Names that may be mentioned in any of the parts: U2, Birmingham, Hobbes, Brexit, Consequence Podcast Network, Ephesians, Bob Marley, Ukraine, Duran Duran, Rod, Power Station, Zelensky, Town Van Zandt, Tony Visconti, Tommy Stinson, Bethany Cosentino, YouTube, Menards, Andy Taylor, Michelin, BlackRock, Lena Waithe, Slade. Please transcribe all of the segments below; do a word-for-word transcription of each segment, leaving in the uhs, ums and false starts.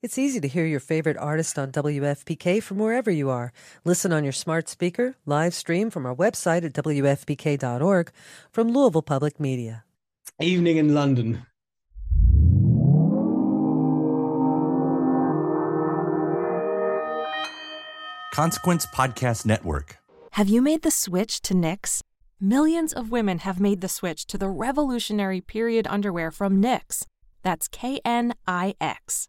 It's easy to hear your favorite artist on W F P K from wherever you are. Listen on your smart speaker, live stream from our website at W F P K dot org from Louisville Public Media. Evening in London. Consequence Podcast Network. Have you made the switch to Knix? Millions of women have made the switch to the revolutionary period underwear from Knix. That's K N I X.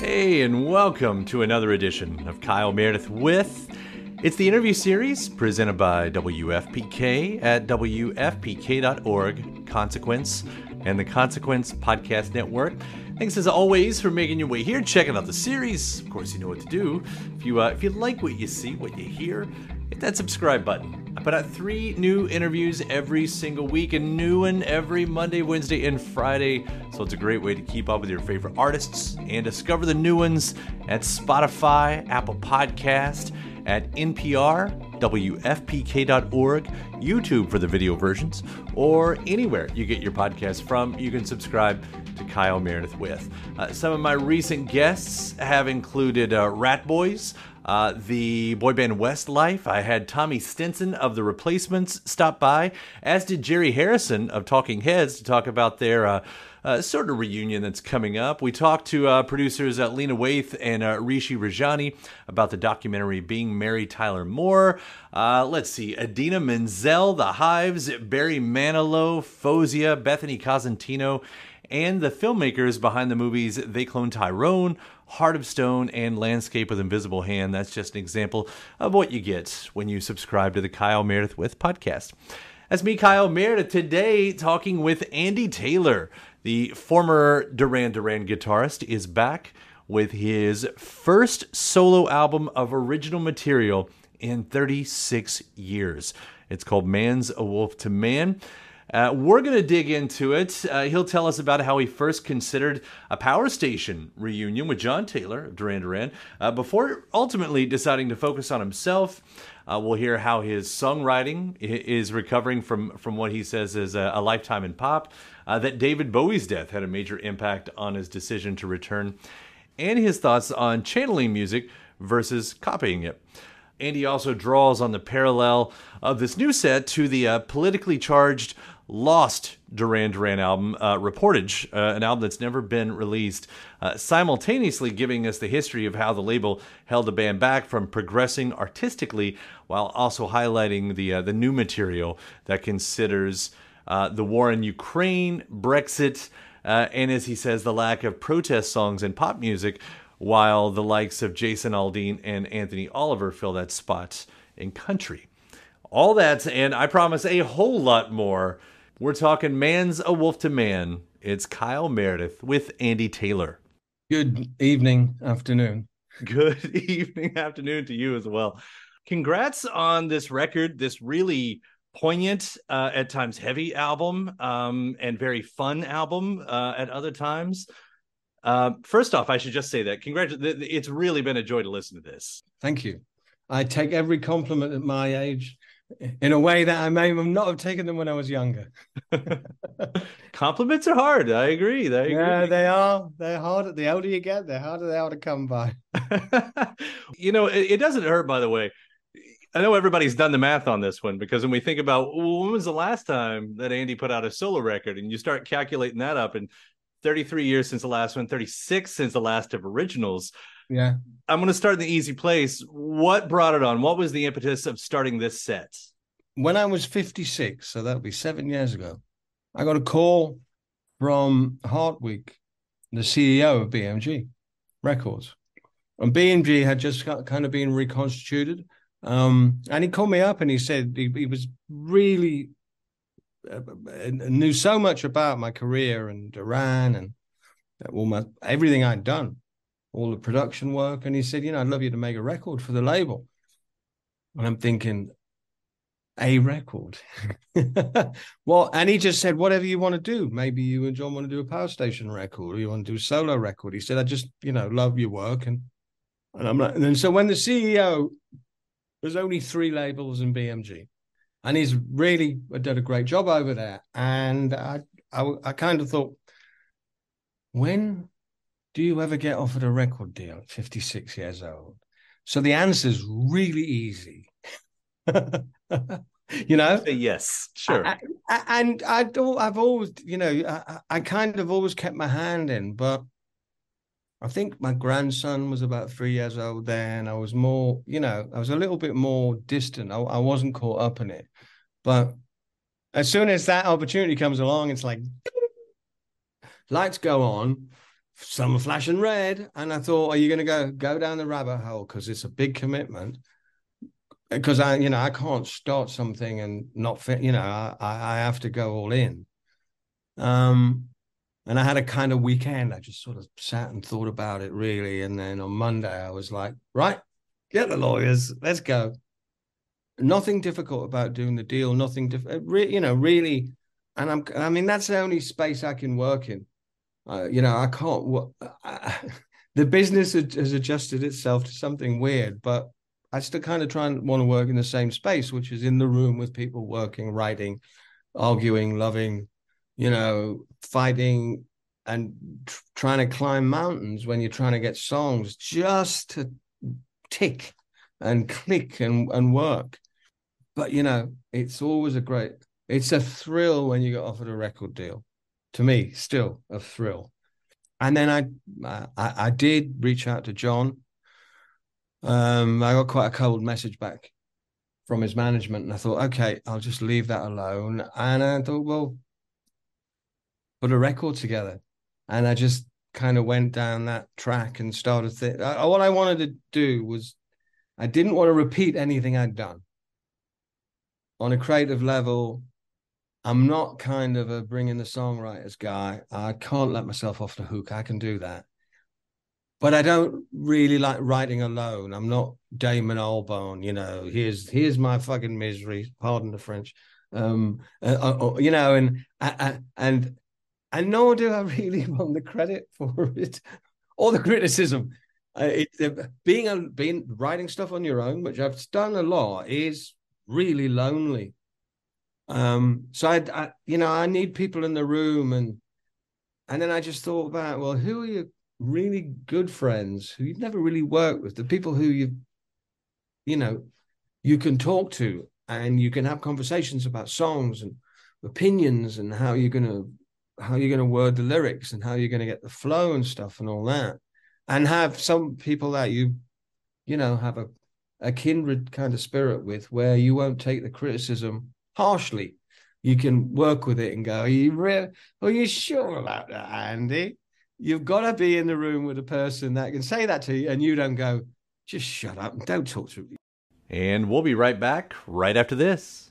Hey, and welcome to another edition of Kyle Meredith with... It's the interview series presented by W F P K at W F P K dot org, Consequence, and the Consequence Podcast Network. Thanks, as always, for making your way here, checking out the series. Of course, you know what to do. If you uh, if you like what you see, what you hear, hit that subscribe button. I put out three new interviews every single week, a new one every Monday, Wednesday, and Friday. So it's a great way to keep up with your favorite artists and discover the new ones at Spotify, Apple Podcast, at N P R, W F P K dot org, YouTube for the video versions, or anywhere you get your podcast from, you can subscribe to Kyle Meredith with. Uh, some of my recent guests have included uh, Rat Boys, uh, the boy band Westlife. I had Tommy Stinson of The Replacements stop by, as did Jerry Harrison of Talking Heads to talk about their uh, Uh, sort of reunion that's coming up. We talked to uh, producers uh, Lena Waithe and uh, Rishi Rajani about the documentary Being Mary Tyler Moore. Uh, let's see, Adina Menzel, The Hives, Barry Manilow, Fozia, Bethany Cosentino, and the filmmakers behind the movies They Clone Tyrone, Heart of Stone, and Landscape with Invisible Hand. That's just an example of what you get when you subscribe to the Kyle Meredith With podcast. That's me, Kyle Meredith, today talking with Andy Taylor. The former Duran Duran guitarist is back with his first solo album of original material in thirty-six years. It's called Man's a Wolf to Man. Uh, we're going to dig into it. Uh, he'll tell us about how he first considered a Power Station reunion with John Taylor of Duran Duran uh, before ultimately deciding to focus on himself. Uh, we'll hear how his songwriting is recovering from, from what he says is a, a lifetime in pop, uh, that David Bowie's death had a major impact on his decision to return, and his thoughts on channeling music versus copying it. Andy also draws on the parallel of this new set to the uh, politically charged Lost Duran Duran album, uh, Reportage, uh, an album that's never been released, uh, simultaneously giving us the history of how the label held the band back from progressing artistically, while also highlighting the, uh, the new material that considers uh, the war in Ukraine, Brexit, uh, and, as he says, the lack of protest songs in pop music while the likes of Jason Aldean and Anthony Oliver fill that spot in country. All that, and I promise a whole lot more. We're talking Man's a Wolf to Man. It's Kyle Meredith with Andy Taylor. Good evening, afternoon. Good evening, afternoon to you as well. Congrats on this record, this really poignant, uh, at times heavy album, um, and very fun album uh, at other times. Uh, first off, I should just say that congratulations. It's really been a joy to listen to this. Thank you. I take every compliment at my age in a way that I may not have taken them when I was younger. Compliments are hard. I agree. I agree. Yeah, they are. They're hard. The older you get, the harder they are to come by. You know, it, it doesn't hurt, by the way. I know everybody's done the math on this one, because when we think about, well, when was the last time that Andy put out a solo record, and you start calculating that up, and thirty-three years since the last one, thirty-six since the last of originals. Yeah. I'm going to start in the easy place. What brought it on? What was the impetus of starting this set? When I was fifty-six, so that would be seven years ago, I got a call from Hartwig, the C E O of B M G Records. And B M G had just got, kind of been reconstituted. Um, and he called me up and he said he, he was really uh, knew so much about my career and Duran and all my, everything I'd done, all the production work. And he said, you know, I'd love you to make a record for the label. And I'm thinking, a record? Well, and he just said, whatever you want to do. Maybe you and John want to do a Power Station record, or you want to do a solo record. He said, I just, you know, love your work. And, and I'm like, and then so when the C E O, there's only three labels in B M G, and he's really done a great job over there. And I, I, I kind of thought, when do you ever get offered a record deal at fifty-six years old? So the answer's really easy. You know? Yes, sure. I, I, and I don't, I've always, you know, I, I kind of always kept my hand in, but I think my grandson was about three years old then. I was more, you know, I was a little bit more distant. I, I wasn't caught up in it. But as soon as that opportunity comes along, it's like, lights go on, some are flashing red. And I thought, are you going to go go down the rabbit hole? Because it's a big commitment. Because, I, you know, I can't start something and not fit, you know, I, I have to go all in. Um. And I had a kind of weekend. I just sort of sat and thought about it, really. And then on Monday, I was like, right, get the lawyers. Let's go. Nothing difficult about doing the deal. Nothing, diff- re- you know, really. And I'm, I mean, that's the only space I can work in. Uh, you know, I can't. W- I, the business has adjusted itself to something weird, but I still kind of try and want to work in the same space, which is in the room with people working, writing, arguing, loving, you know, fighting and tr- trying to climb mountains when you're trying to get songs just to tick and click and, and work. But, you know, it's always a great, it's a thrill when you get offered a record deal. To me, still a thrill. And then I I, I did reach out to John. Um, I got quite a cold message back from his management, and I thought, okay, I'll just leave that alone. And I thought, well, put a record together. And I just kind of went down that track and started th- I, what I wanted to do was I didn't want to repeat anything I'd done on a creative level. I'm not kind of a bring in the songwriters guy. I can't let myself off the hook. I can do that, but I don't really like writing alone. I'm not Damon Albarn, you know, here's here's my fucking misery, pardon the French, um uh, uh, you know, and uh, and and nor do I really want the credit for it or the criticism. Uh, it, uh, being a, being writing stuff on your own, which I've done a lot, is really lonely. Um, so I, I, you know, I need people in the room, and and then I just thought about, well, who are your really good friends who you've never really worked with, the people who you, you know, you can talk to and you can have conversations about songs and opinions and how you're going to. how you're going to word the lyrics and how you're going to get the flow and stuff and all that, and have some people that you, you know, have a, a kindred kind of spirit with, where you won't take the criticism harshly. You can work with it and go, are you real? Are you sure about that, Andy? You've got to be in the room with a person that can say that to you and you don't go, just shut up and don't talk to me. And we'll be right back right after this.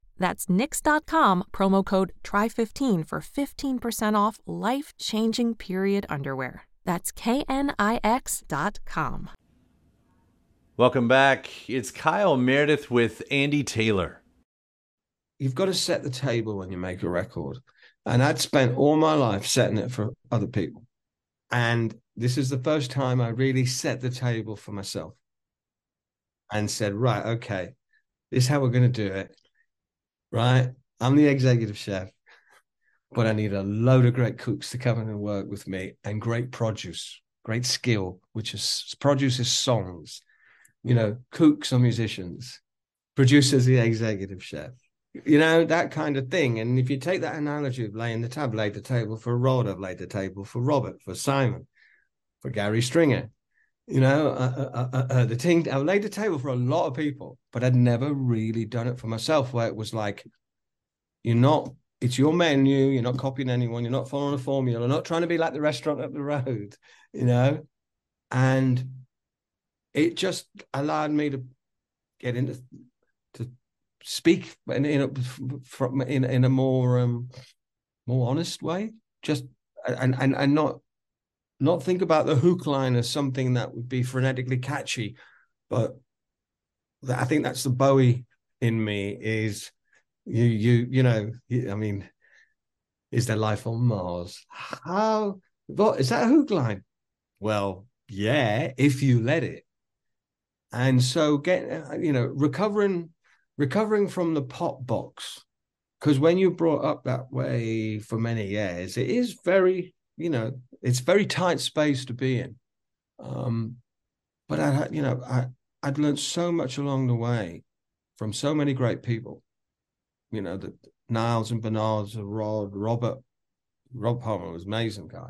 That's Knix dot com, promo code try fifteen for fifteen percent off life-changing period underwear. That's K N I X dot com. Welcome back. It's Kyle Meredith with Andy Taylor. You've got to set the table when you make a record. And I'd spent all my life setting it for other people. And this is the first time I really set the table for myself and said, right, okay, this is how we're going to do it. Right, I'm the executive chef, but I need a load of great cooks to come in and work with me, and great produce, great skill, which is produce is songs. You know, cooks are musicians, producers the executive chef. You know, that kind of thing. And if you take that analogy of laying the table, I've laid the table for Rod, I've laid the table for Robert, for Simon, for Gary Stringer. You know, uh, uh, uh, uh, the thing, I laid the table for a lot of people, but I'd never really done it for myself, where it was like, you're not, it's your menu, you're not copying anyone, you're not following a formula, not trying to be like the restaurant up the road, you know? And it just allowed me to get into, to speak in, in, a, from, in, in a more, um, more honest way, just, and, and, and not, Not think about the hook line as something that would be frenetically catchy, but I think that's the Bowie in me. Is you, you, you know, I mean, is there life on Mars? How? What is that hook line? Well, yeah, if you let it. And so, get you know, recovering, recovering from the pop box, because when you're brought up that way for many years, it is very, you know. It's very tight space to be in. Um, but, I, you know, I, I'd learned so much along the way from so many great people. You know, the Niles and Bernards, Rod, Robert, Rob Palmer was an amazing guy.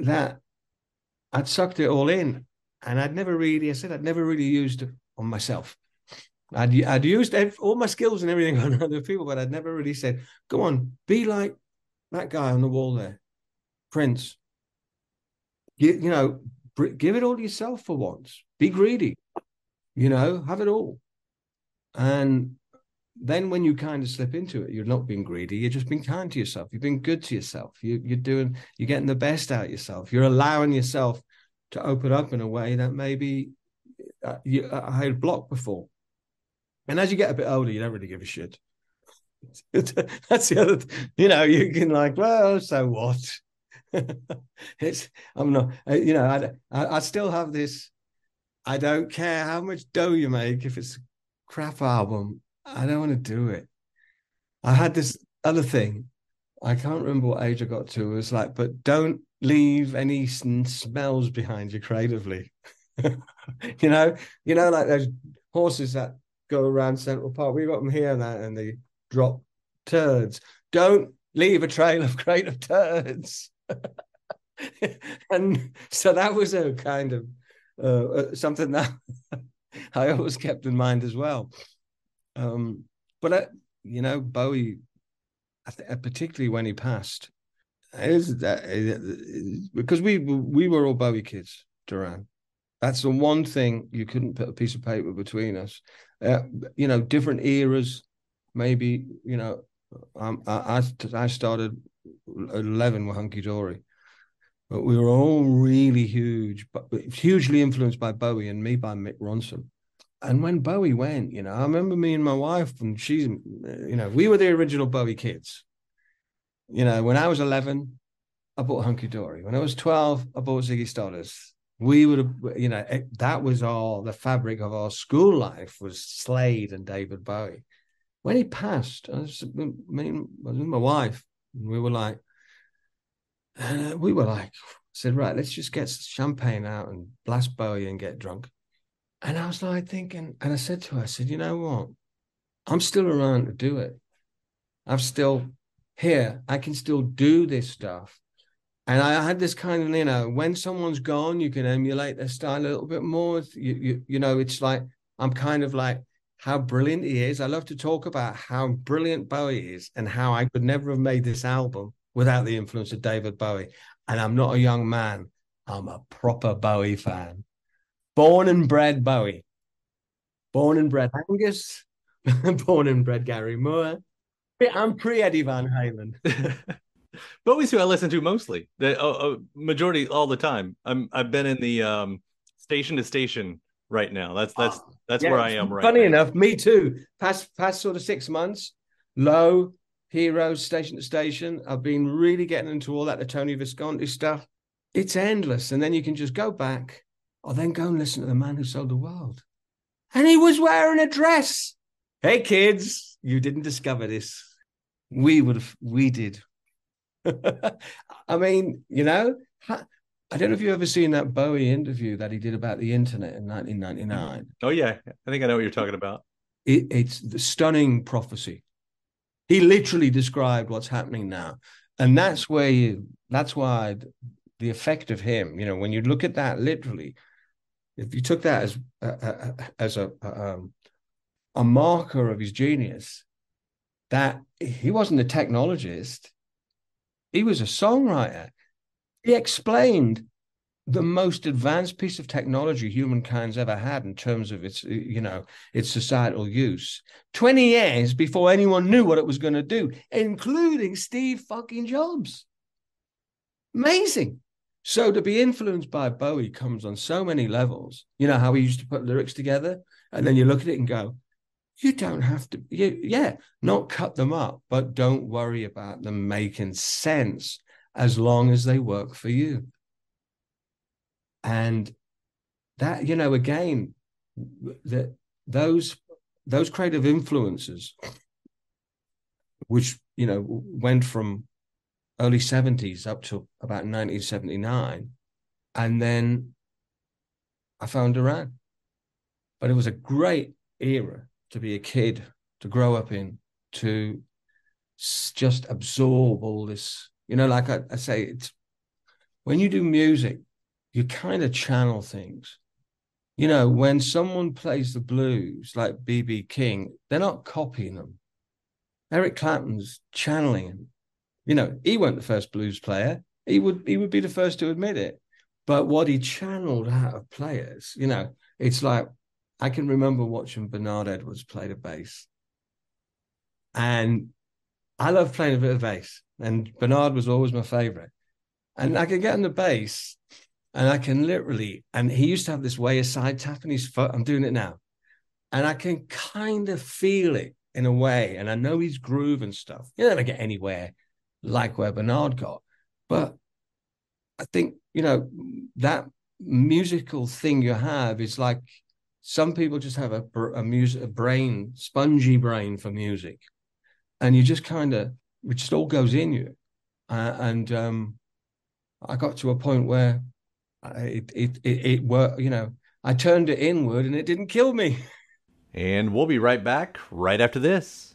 That I'd sucked it all in. And I'd never really, I said, I'd never really used it on myself. I'd, I'd used all my skills and everything on other people, but I'd never really said, go on, be like that guy on the wall there, Prince. You, you know, give it all to yourself for once. Be greedy, you know, have it all. And then when you kind of slip into it, you're not being greedy. You're just being kind to yourself. You've been good to yourself. You, you're doing, you're getting the best out of yourself. You're allowing yourself to open up in a way that maybe uh, you, uh, I had blocked before. And as you get a bit older, you don't really give a shit. That's the other, th- you know, you can like, well, so what? It's I'm not you know I, I I still have this I don't care how much dough you make. If it's a crap album, I don't want to do it. I had this other thing, I can't remember what age I got to, it was like, but don't leave any s- smells behind you creatively. you know you know like those horses that go around Central Park, we got them here and that, and they drop turds. Don't leave a trail of creative turds. And so that was a kind of uh, something that I always kept in mind as well. Um, but, I, you know, Bowie, I th- particularly when he passed, is that is, because we we were all Bowie kids, Duran. That's the one thing you couldn't put a piece of paper between us. Uh, you know, different eras, maybe, you know, um, I, I, I started at eleven with Hunky Dory. But we were all really huge, but hugely influenced by Bowie and me by Mick Ronson. And when Bowie went, you know, I remember me and my wife, and she's, you know, we were the original Bowie kids. You know, when I was eleven, I bought Hunky Dory. When I was twelve, I bought Ziggy Stardust. We would have, you know, it, that was all the fabric of our school life was Slade and David Bowie. When he passed, I was, me and my wife, and we were like, And uh, we were like, said, right, let's just get champagne out and blast Bowie and get drunk. And I was like thinking, and I said to her, I said, you know what? I'm still around to do it. I'm still here. I can still do this stuff. And I had this kind of, you know, when someone's gone, you can emulate their style a little bit more. You, you, you know, it's like, I'm kind of like how brilliant he is. I love to talk about how brilliant Bowie is and how I could never have made this album without the influence of David Bowie. And I'm not a young man. I'm a proper Bowie fan. Born and bred Bowie. Born and bred Angus. Born and bred Gary Moore. I'm pre-Eddie Van Halen. Bowie's who I listen to mostly. The uh, uh, majority, all the time. I'm, I've been in the um, Station to Station right now. That's that's oh, that's yeah, where I am right funny now. Funny enough, me too. Past, past sort of six months, Low, Heroes, Station to Station. I've been really getting into all that, the Tony Visconti stuff. It's endless. And then you can just go back or then go and listen to The Man Who Sold the World. And he was wearing a dress. Hey, kids, you didn't discover this. We would have, we did. I mean, you know, I don't know if you've ever seen that Bowie interview that he did about the internet in nineteen ninety-nine. Oh, yeah. I think I know what you're talking about. It, it's the stunning prophecy. He literally described what's happening now. And that's where you, that's why the effect of him, you know, when you look at that literally, if you took that as a, a, as a a, um, a marker of his genius, that he wasn't a technologist, he was a songwriter. He explained the most advanced piece of technology humankind's ever had in terms of its, you know, its societal use, twenty years before anyone knew what it was going to do, including Steve fucking Jobs. Amazing. So to be influenced by Bowie comes on so many levels. You know how we used to put lyrics together and then you look at it and go, you don't have to, you, yeah, not cut them up, but don't worry about them making sense as long as they work for you. And that, you know, again, that those those creative influences, which, you know, went from early seventies up to about nineteen seventy-nine, and then I found Duran. But it was a great era to be a kid, to grow up in, to just absorb all this. You know, like I, I say, it's when you do music, you kind of channel things. You know, when someone plays the blues like B B King, they're not copying them. Eric Clapton's channeling him. You know, he wasn't the first blues player. He would he would be the first to admit it. But what he channeled out of players, you know, it's like, I can remember watching Bernard Edwards play the bass. And I love playing a bit of bass. And Bernard was always my favorite. And I could get on the bass, and I can literally, and he used to have this way of side tapping his foot. I'm doing it now. And I can kind of feel it in a way. And I know he's groove and stuff. You're not going to get anywhere like where Bernard got. But I think, you know, that musical thing you have is like, some people just have a, a, music, a brain, spongy brain for music. And you just kind of, it just all goes in you. Uh, and um, I got to a point where, It, it it it worked, you know. I turned it inward and it didn't kill me. And we'll be right back right after this.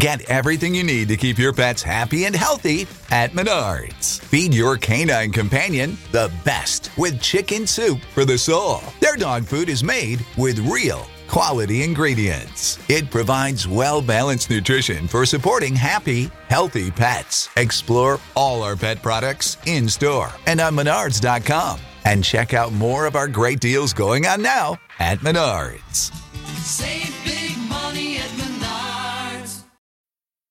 Get everything you need to keep your pets happy and healthy at Menards. Feed your canine companion the best with Chicken Soup for the Soul. Their dog food is made with real quality ingredients. It provides well-balanced nutrition for supporting happy, healthy pets. Explore all our pet products in-store and on Menards dot com. And check out more of our great deals going on now at Menards. Save big money at Menards.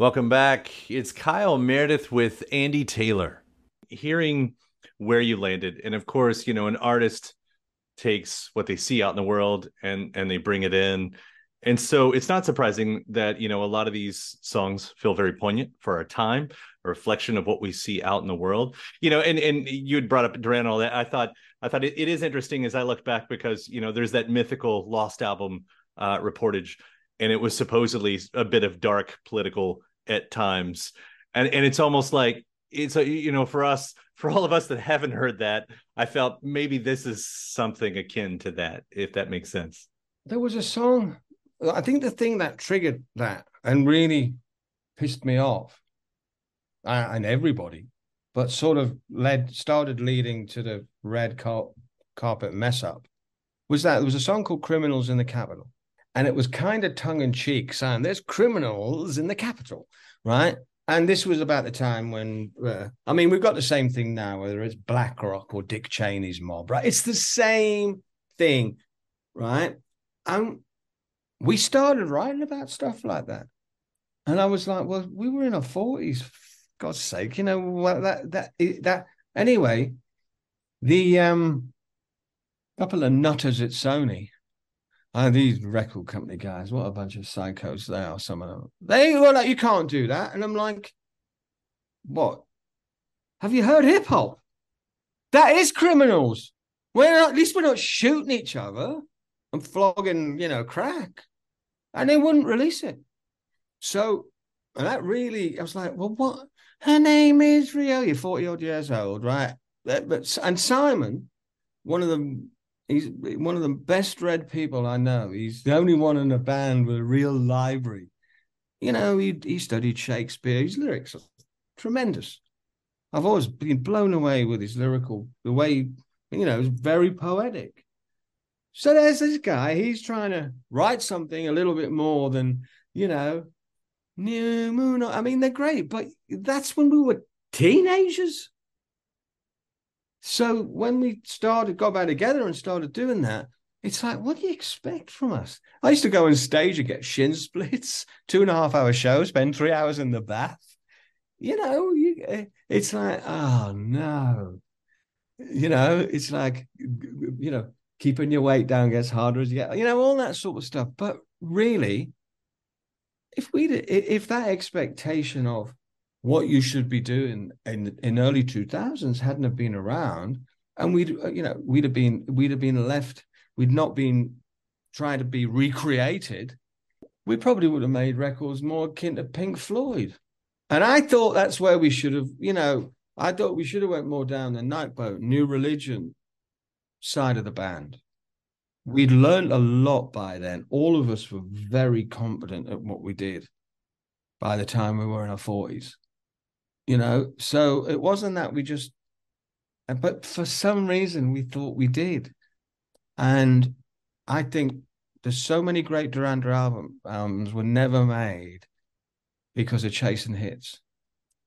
Welcome back. It's Kyle Meredith with Andy Taylor. Hearing where you landed. And of course, you know, an artist takes what they see out in the world and, and they bring it in. And so it's not surprising that, you know, a lot of these songs feel very poignant for our time, a reflection of what we see out in the world. You know, and, and you had brought up Duran and all that. I thought I thought it, it is interesting as I look back because, you know, there's that mythical lost album, uh, Reportage, and it was supposedly a bit of dark political at times. And and it's almost like, it's a, you know, for us, for all of us that haven't heard that, I felt maybe this is something akin to that, if that makes sense. There was a song, I think the thing that triggered that and really pissed me off, and everybody, but sort of led, started leading to the red car- carpet mess up, was that there was a song called Criminals in the Capital. And it was kind of tongue-in-cheek, saying there's criminals in the capital, right? And this was about the time when, uh, I mean, we've got the same thing now, whether it's BlackRock or Dick Cheney's mob, right? It's the same thing, right? And we started writing about stuff like that. And I was like, well, we were in our forties, for God's sake, you know, well, that, that, that, anyway, the um, couple of nutters at Sony, Uh, these record company guys, what a bunch of psychos they are, some of them. They were like, you can't do that. And I'm like, what? Have you heard hip hop? That is criminals. We're not, at least we're not shooting each other and flogging, you know, crack. And they wouldn't release it. So, and that really, I was like, well, what? Her name is Rio. You're forty-odd years old, right? But and Simon, one of the... He's one of the best read people I know. He's the only one in a band with a real library. You know, he he studied Shakespeare. His lyrics are tremendous. I've always been blown away with his lyrical, the way, you know, it's very poetic. So there's this guy. He's trying to write something a little bit more than, you know, New Moon. I mean, they're great, but that's when we were teenagers. So when we started, got back together and started doing that, it's like, what do you expect from us? I used to go on stage and get shin splits, two and a half hour show, spend three hours in the bath. You know, you, it's like, oh, no. You know, it's like, you know, keeping your weight down gets harder as you get, you know, all that sort of stuff. But really, if we if that expectation of what you should be doing in in early two thousands hadn't have been around, and we'd you know we'd have been we'd have been left we'd not been trying to be recreated, we probably would have made records more akin to Pink Floyd. And I thought that's where we should have, you know, I thought we should have went more down the Nightboat, New Religion side of the band. We'd learned a lot by then. All of us were very competent at what we did by the time we were in our forties. You know, so it wasn't that we just, but for some reason we thought we did. And I think there's so many great Duran Duran album, albums were never made because of chasing hits.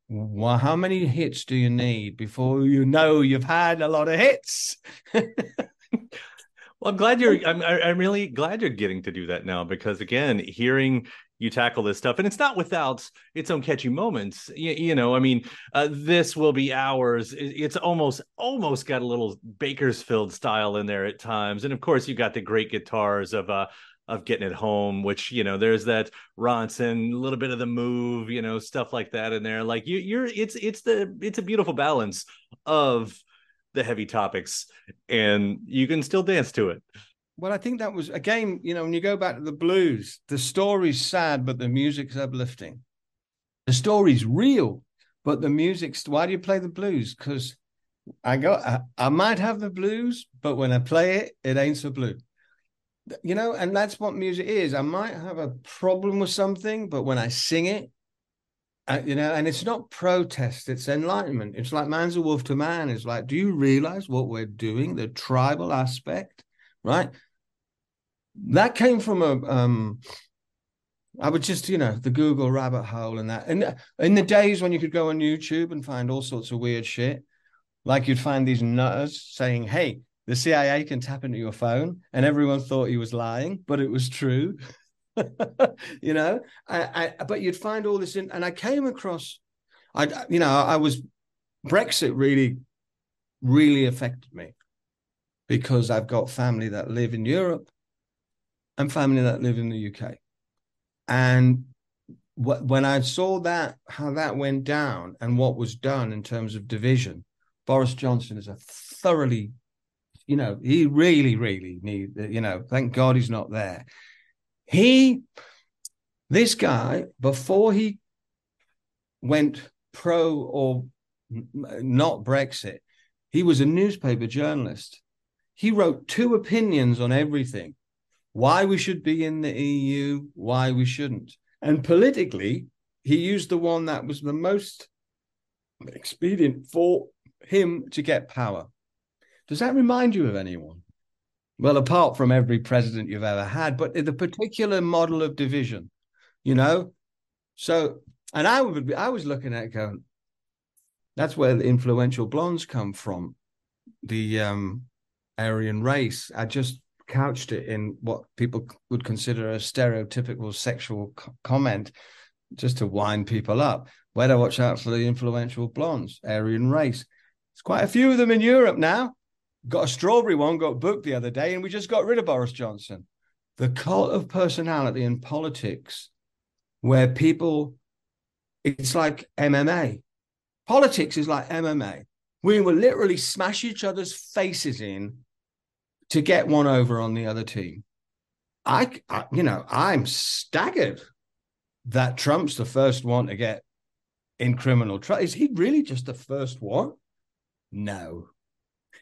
Well, how many hits do you need before you know you've had a lot of hits? Well, I'm glad you're, I'm, I'm really glad you're getting to do that now, because again, hearing you tackle this stuff, and it's not without its own catchy moments. You, you know, I mean, uh, this will be ours. It, it's almost, almost got a little Bakersfield style in there at times. And of course, you got the great guitars of uh, of getting it home, which, you know, there's that Ronson, a little bit of the Move, you know, stuff like that in there. Like you, you're, it's, it's the, it's a beautiful balance of the heavy topics, and you can still dance to it. Well, I think that was, again, you know, when you go back to the blues, the story's sad, but the music's uplifting. The story's real, but the music's, why do you play the blues? Because I go, I, I might have the blues, but when I play it, it ain't so blue. You know, and that's what music is. I might have a problem with something, but when I sing it, I, you know, and it's not protest, it's enlightenment. It's like man's a wolf to man. It's like, do you realize what we're doing? The tribal aspect, right? That came from a, um, I would just, you know, the Google rabbit hole and that. And in the days when you could go on YouTube and find all sorts of weird shit, like you'd find these nutters saying, hey, the C I A can tap into your phone, and everyone thought he was lying, but it was true. You know, I, I, but you'd find all this in, and I came across, I, you know, I was, Brexit really, really affected me because I've got family that live in Europe and family that live in the U K. And wh- when I saw that, how that went down and what was done in terms of division, Boris Johnson is a thoroughly, you know, he really, really need, you know, thank God he's not there. He, this guy, before he went pro or not Brexit, he was a newspaper journalist. He wrote two opinions on everything, why we should be in the E U, why we shouldn't. And politically, he used the one that was the most expedient for him to get power. Does that remind you of anyone? Well, apart from every president you've ever had, but the particular model of division, you know? So, and I would be, I was looking at it going, that's where the influential blondes come from, the um, Aryan race. I just couched it in what people would consider a stereotypical sexual co- comment just to wind people up. Better watch out for the influential blondes, Aryan race. There's quite a few of them in Europe now. Got a strawberry one, got booked the other day, and we just got rid of Boris Johnson. The cult of personality in politics where people, it's like M M A. Politics is like M M A. We will literally smash each other's faces in to get one over on the other team. I, I you know, I'm staggered that Trump's the first one to get in criminal trial. Is he really just the first one? No.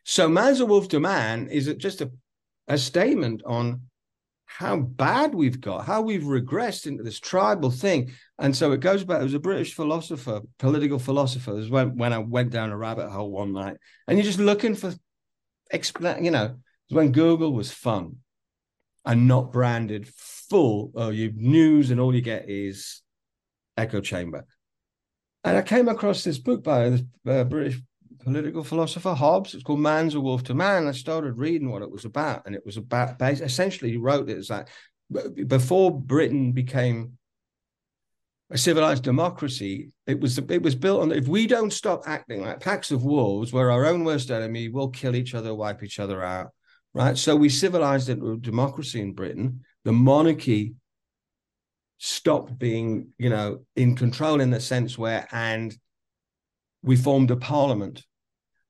So man's a wolf to man is just a, a statement on how bad we've got, how we've regressed into this tribal thing. And so it goes back. It was a British philosopher, political philosopher. This is when, when I went down a rabbit hole one night. And you're just looking for, explain, you know, when Google was fun and not branded full of your news and all you get is echo chamber. And I came across this book by this uh, British political philosopher Hobbes. It's called Man's a Wolf to Man. I started reading what it was about, and it was about, essentially he wrote it as that before Britain became a civilized democracy, it was it was built on, if we don't stop acting like packs of wolves, we're our own worst enemy, we'll kill each other, wipe each other out, right? So we civilized it with democracy in Britain. The monarchy stopped being, you know, in control in the sense where, and we formed a parliament.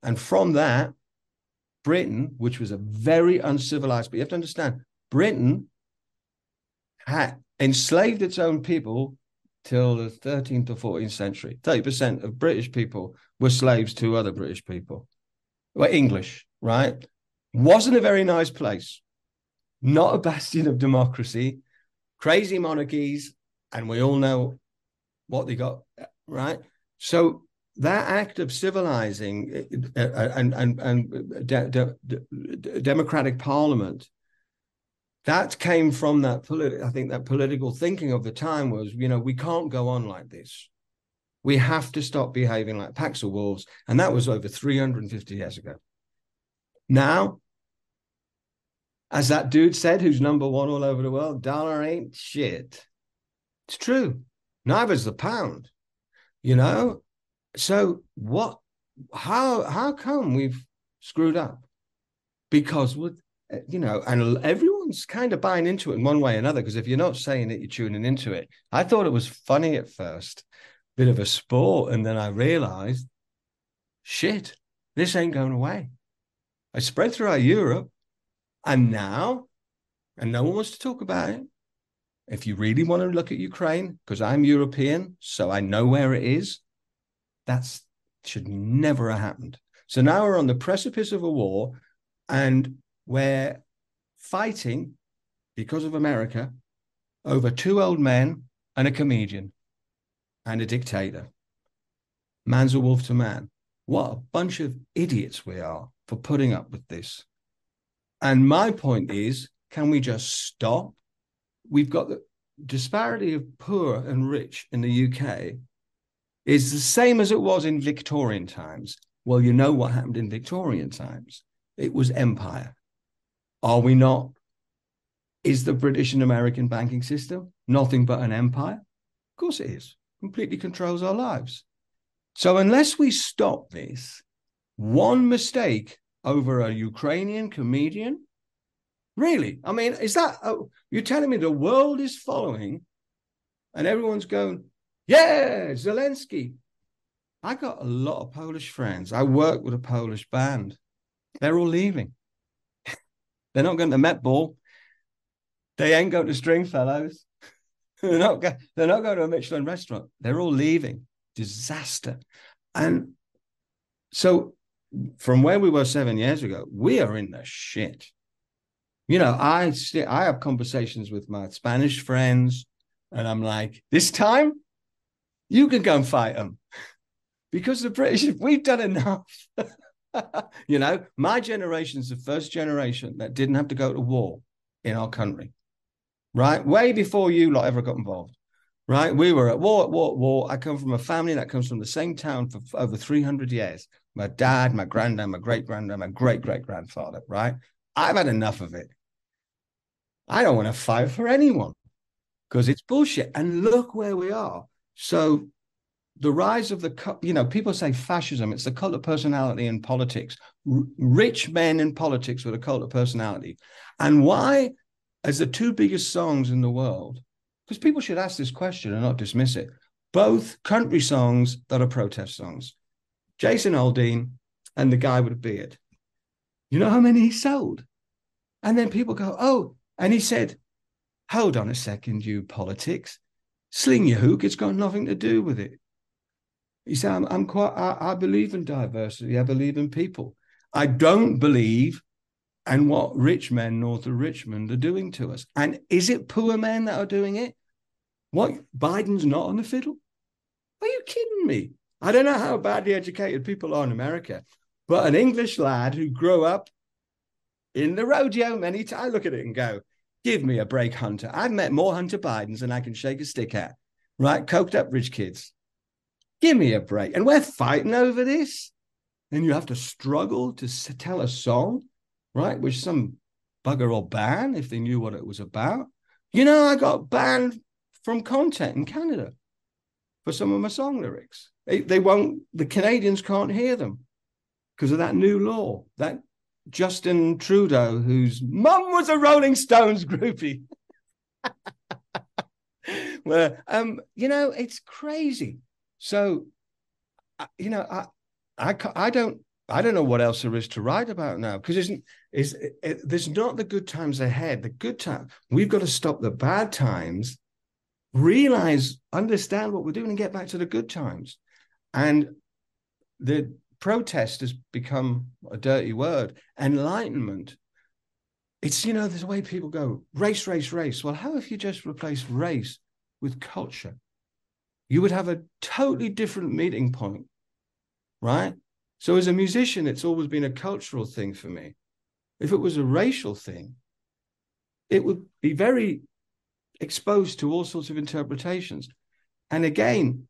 And from that, Britain, which was a very uncivilized, but you have to understand, Britain had enslaved its own people till the thirteenth or fourteenth century. thirty percent of British people were slaves to other British people. Well, English, right? Wasn't a very nice place. Not a bastion of democracy. Crazy monarchies, and we all know what they got, right? So that act of civilizing and and, and de- de- de- democratic parliament, that came from that, politi- I think that political thinking of the time was, you know, we can't go on like this. We have to stop behaving like packs of wolves. And that was over three hundred fifty years ago. Now, as that dude said, who's number one all over the world, dollar ain't shit. It's true. Neither's the pound, you know? So what, how, how come we've screwed up? Because, with, you know, and everyone everyone's kind of buying into it in one way or another, because if you're not saying it, you're tuning into it. I thought it was funny at first, bit of a sport, and then I realized, shit, this ain't going away. I spread throughout Europe, and now, and no one wants to talk about it. If you really want to look at Ukraine, because I'm European, so I know where it is, that should never have happened. So now we're on the precipice of a war, and we're fighting, because of America, over two old men and a comedian and a dictator. Man's a wolf to man. What a bunch of idiots we are for putting up with this. And my point is, can we just stop? We've got the disparity of poor and rich in the U K is the same as it was in Victorian times. Well, you know what happened in Victorian times. It was empire. Are we not? Is the British and American banking system nothing but an empire? Of course it is. Completely controls our lives. So unless we stop this, one mistake over a Ukrainian comedian, really? I mean, is that, oh, you're telling me the world is following and everyone's going, yeah, Zelensky. I got a lot of Polish friends. I work with a Polish band. They're all leaving. They're not going to Met Ball. They ain't going to Stringfellows. they're, not go- they're not going to a Michelin restaurant. They're all leaving. Disaster. And so from where we were seven years ago, we are in the shit. You know, I st- I have conversations with my Spanish friends, and I'm like, this time you can go and fight them. Because the British, we've done enough. You know, my generation's the first generation that didn't have to go to war in our country, right? Way before you lot ever got involved, right? We were at war, at war, at war. I come from a family that comes from the same town for over three hundred years. My dad, my granddad, my great-granddad, my great-great-grandfather, right? I've had enough of it. I don't want to fight for anyone because it's bullshit. And look where we are. So the rise of the, you know, people say fascism, it's the cult of personality in politics. R- rich men in politics with a cult of personality. And why, as the two biggest songs in the world, because people should ask this question and not dismiss it, both country songs that are protest songs. Jason Aldean and the guy with a beard. You know how many he sold? And then people go, oh, and he said, hold on a second, you politics. Sling your hook, it's got nothing to do with it. You say, I'm, I'm quite, I, I believe in diversity. I believe in people. I don't believe in what rich men north of Richmond are doing to us. And is it poor men that are doing it? What? Biden's not on the fiddle? Are you kidding me? I don't know how badly educated people are in America, but an English lad who grew up in the rodeo many times, I look at it and go, give me a break, Hunter. I've met more Hunter Bidens than I can shake a stick at, right? Coked up rich kids. Give me a break. And we're fighting over this. And you have to struggle to tell a song, right? Which some bugger will ban if they knew what it was about. You know, I got banned from content in Canada for some of my song lyrics. They, they won't, the Canadians can't hear them because of that new law, that Justin Trudeau, whose mum was a Rolling Stones groupie. Well, um, you know, it's crazy. So, you know, I, I, I don't, I don't know what else there is to write about now because isn't is it, it, there's not the good times ahead. The good time we've got to stop the bad times, realize, understand what we're doing, and get back to the good times. And the protest has become a dirty word. Enlightenment. It's, you know, there's a way people go race, race, race. Well, how if you just replace race with culture? You would have a totally different meeting point, right? So as a musician, it's always been a cultural thing for me. If it was a racial thing, it would be very exposed to all sorts of interpretations. And again,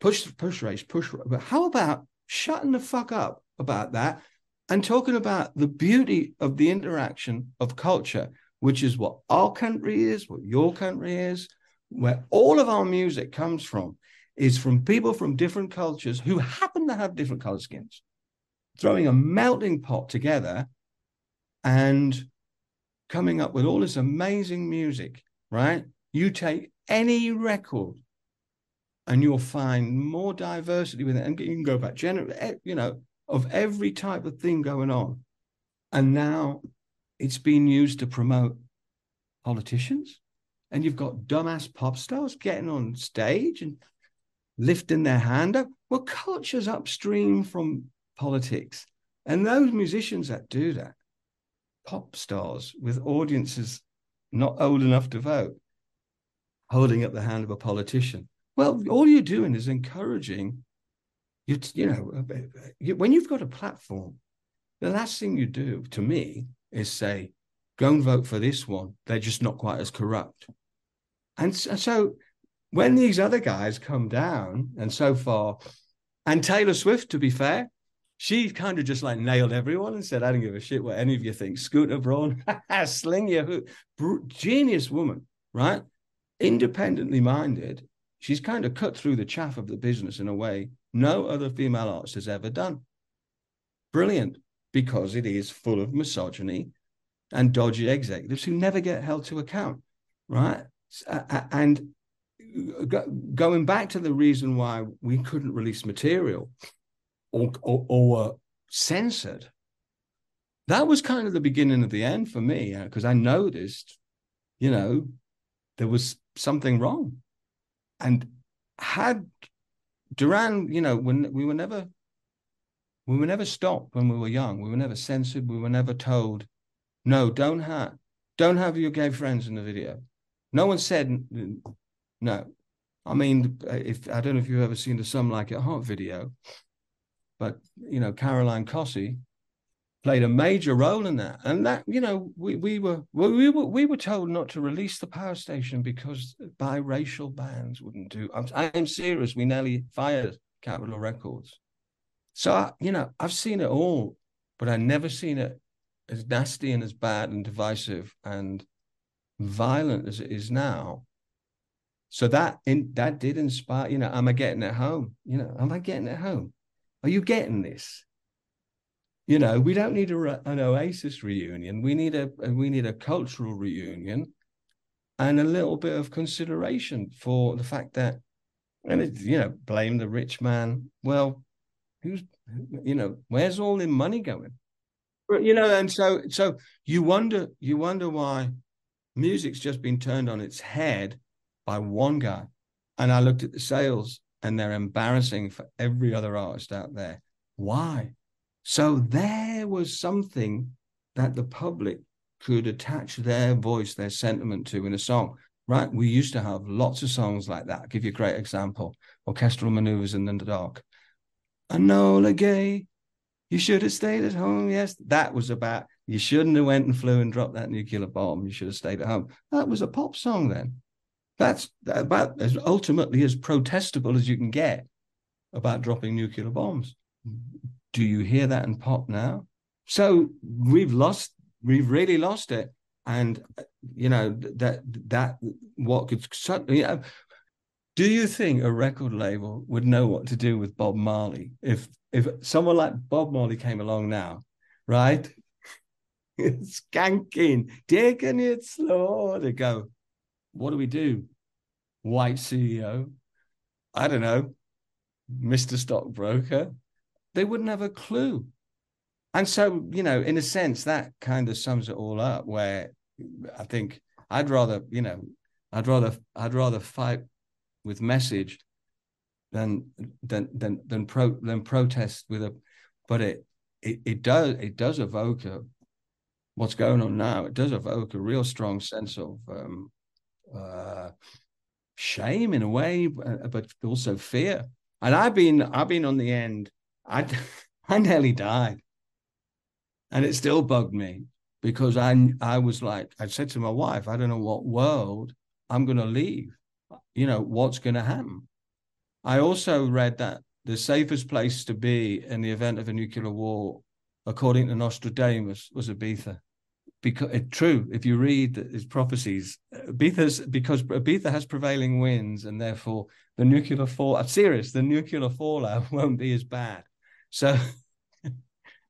push, push race, push. But how about shutting the fuck up about that and talking about the beauty of the interaction of culture, which is what our country is, what your country is, where all of our music comes from, is from people from different cultures who happen to have different color skins, throwing a melting pot together and coming up with all this amazing music, right? You take any record and you'll find more diversity with it. And you can go back, gener- you know, of every type of thing going on. And now it's been used to promote politicians. And you've got dumbass pop stars getting on stage and lifting their hand up. Well, culture's upstream from politics. And those musicians that do that, pop stars with audiences not old enough to vote, holding up the hand of a politician. Well, all you're doing is encouraging, you, you know, when you've got a platform, the last thing you do, to me, is say, go and vote for this one. They're just not quite as corrupt. And so when these other guys come down, and so far, and Taylor Swift, to be fair, she kind of just like nailed everyone and said, I don't give a shit what any of you think. Scooter Braun, sling your hoop. Genius woman, right? Independently minded. She's kind of cut through the chaff of the business in a way no other female artist has ever done. Brilliant, because it is full of misogyny and dodgy executives who never get held to account, right? And going back to the reason why we couldn't release material or, or, or censored, that was kind of the beginning of the end for me, because I noticed, you know, there was something wrong. And had Duran, you know, when we were never, we were never stopped when we were young. We were never censored. We were never told, no, don't have, don't have your gay friends in the video. No one said no. I mean, if I don't know if you've ever seen the Some Like It Hot video, but you know, Caroline Cossey played a major role in that. And that, you know, we we were we were we were told not to release the Power Station because biracial bands wouldn't do. I'm, I'm serious. We nearly fired Capitol Records. So I, you know, I've seen it all, but I've never seen it as nasty and as bad and divisive and violent as it is now. So that in, that did inspire, you know, am I getting it home? You know, am I getting it home? Are you getting this? You know, we don't need a, an Oasis reunion. We need a we need a cultural reunion and a little bit of consideration for the fact that, and it, you know, blame the rich man. Well, who's, you know, where's all the money going? You know, and so so you wonder you wonder why music's just been turned on its head by one guy. And I looked at the sales, and they're embarrassing for every other artist out there. Why? So there was something that the public could attach their voice, their sentiment to in a song, right? We used to have lots of songs like that. I'll give you a great example. Orchestral Maneuvers in the Dark. Enola Gay. You should have stayed at home, yes. That was about, you shouldn't have went and flew and dropped that nuclear bomb. You should have stayed at home. That was a pop song then. That's about as ultimately as protestable as you can get about dropping nuclear bombs. Do you hear that in pop now? So we've lost, we've really lost it. And, you know, that, that what could suddenly, you know, do you think a record label would know what to do with Bob Marley if if someone like Bob Marley came along now, right? Skanking, taking it slow. They go, what do we do? White C E O, I don't know, Mister Stockbroker. They wouldn't have a clue. And so, you know, in a sense, that kind of sums it all up, where I think I'd rather, you know, I'd rather, I'd rather fight with message than than than than, pro, than protest with a, but it, it it does it does evoke a, what's going on now. It does evoke a real strong sense of um, uh, shame in a way, but also fear. And I've been I've been on the end. I I nearly died, and it still bugged me because I I was like, I said to my wife, I don't know what world I'm going to leave. You know, what's going to happen? I also read that the safest place to be in the event of a nuclear war, according to Nostradamus, was Ibiza. Because it's true, if you read his prophecies, Ibiza's, because Ibiza has prevailing winds, and therefore the nuclear fall, I'm serious, the nuclear fallout won't be as bad. So,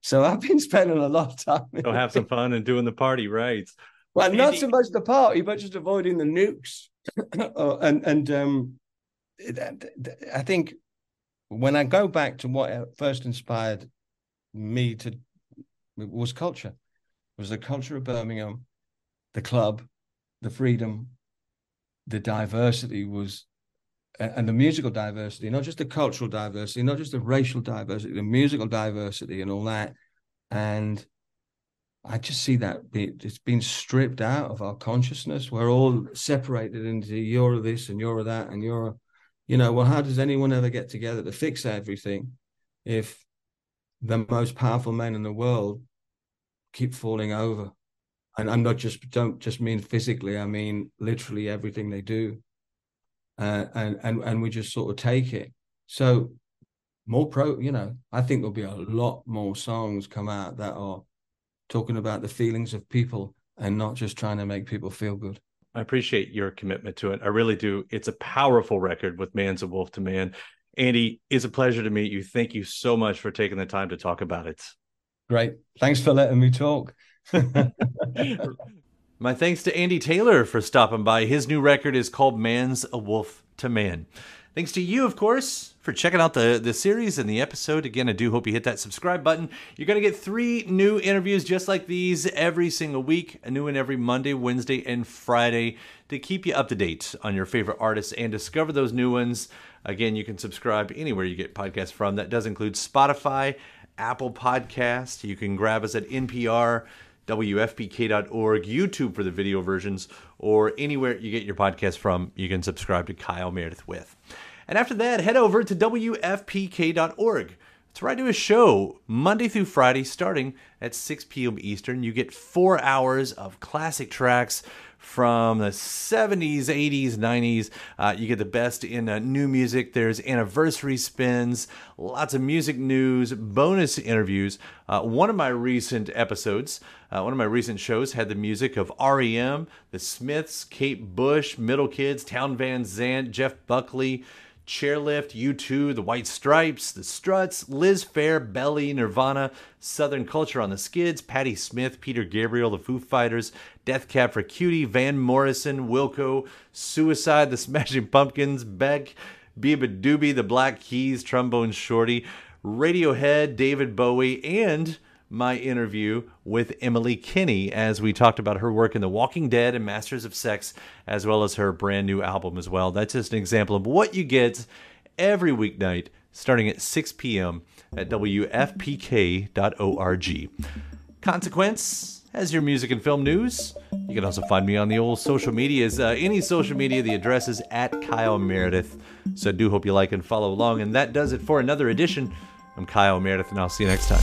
so I've been spending a lot of time. Go have some fun and doing the party, right? Well, not so much the party, but just avoiding the nukes. oh, and and um, I think when I go back to what first inspired me to was culture, it was the culture of Birmingham, the club, the freedom, the diversity was, and the musical diversity, not just the cultural diversity, not just the racial diversity, the musical diversity and all that. And I just see that be, it's been stripped out of our consciousness. We're all separated into you're this and you're that and you're, you know, well, how does anyone ever get together to fix everything if the most powerful men in the world keep falling over? And I'm not just, don't just mean physically, I mean literally everything they do. Uh, and, and and we just sort of take it. So more pro, you know, I think there'll be a lot more songs come out that are talking about the feelings of people and not just trying to make people feel good. I appreciate your commitment to it. I really do. It's a powerful record with Man's a Wolf to Man. Andy, it's a pleasure to meet you. Thank you so much for taking the time to talk about it. Great. Thanks for letting me talk. My thanks to Andy Taylor for stopping by. His new record is called Man's a Wolf to Man. Thanks to you, of course, for checking out the, the series and the episode. Again, I do hope you hit that subscribe button. You're going to get three new interviews just like these every single week, a new one every Monday, Wednesday, and Friday to keep you up to date on your favorite artists and discover those new ones. Again, you can subscribe anywhere you get podcasts from. That does include Spotify, Apple Podcasts. You can grab us at N P R, W F P K dot org, YouTube for the video versions, or anywhere you get your podcast from, you can subscribe to Kyle Meredith with. And after that, head over to W F P K dot org. That's where I do a show Monday through Friday starting at six p.m. Eastern. You get four hours of classic tracks from the seventies, eighties, nineties. Uh, you get the best in uh, new music. There's anniversary spins, lots of music news, bonus interviews. Uh, one of my recent episodes, uh, one of my recent shows had the music of R E M, The Smiths, Kate Bush, Middle Kids, Town Van Zandt, Jeff Buckley, Chairlift, U two, The White Stripes, The Struts, Liz Phair, Belly, Nirvana, Southern Culture on the Skids, Patti Smith, Peter Gabriel, The Foo Fighters, Death Cab for Cutie, Van Morrison, Wilco, Suicide, The Smashing Pumpkins, Beck, Biba Doobie, The Black Keys, Trombone Shorty, Radiohead, David Bowie, and my interview with Emily Kinney as we talked about her work in The Walking Dead and Masters of Sex, as well as her brand new album as well. That's just an example of what you get every weeknight starting at six p.m. at W F P K dot org. Consequence has your music and film news. You can also find me on the old social medias. Uh, any social media, the address is at Kyle Meredith. So I do hope you like and follow along. And that does it for another edition. I'm Kyle Meredith, and I'll see you next time.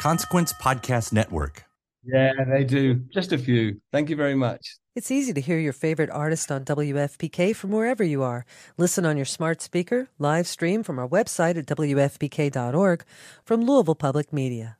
Consequence Podcast Network. Yeah, they do. Just a few. Thank you very much. It's easy to hear your favorite artist on W F P K from wherever you are. Listen on your smart speaker, live stream from our website at W F P K dot org from Louisville Public Media.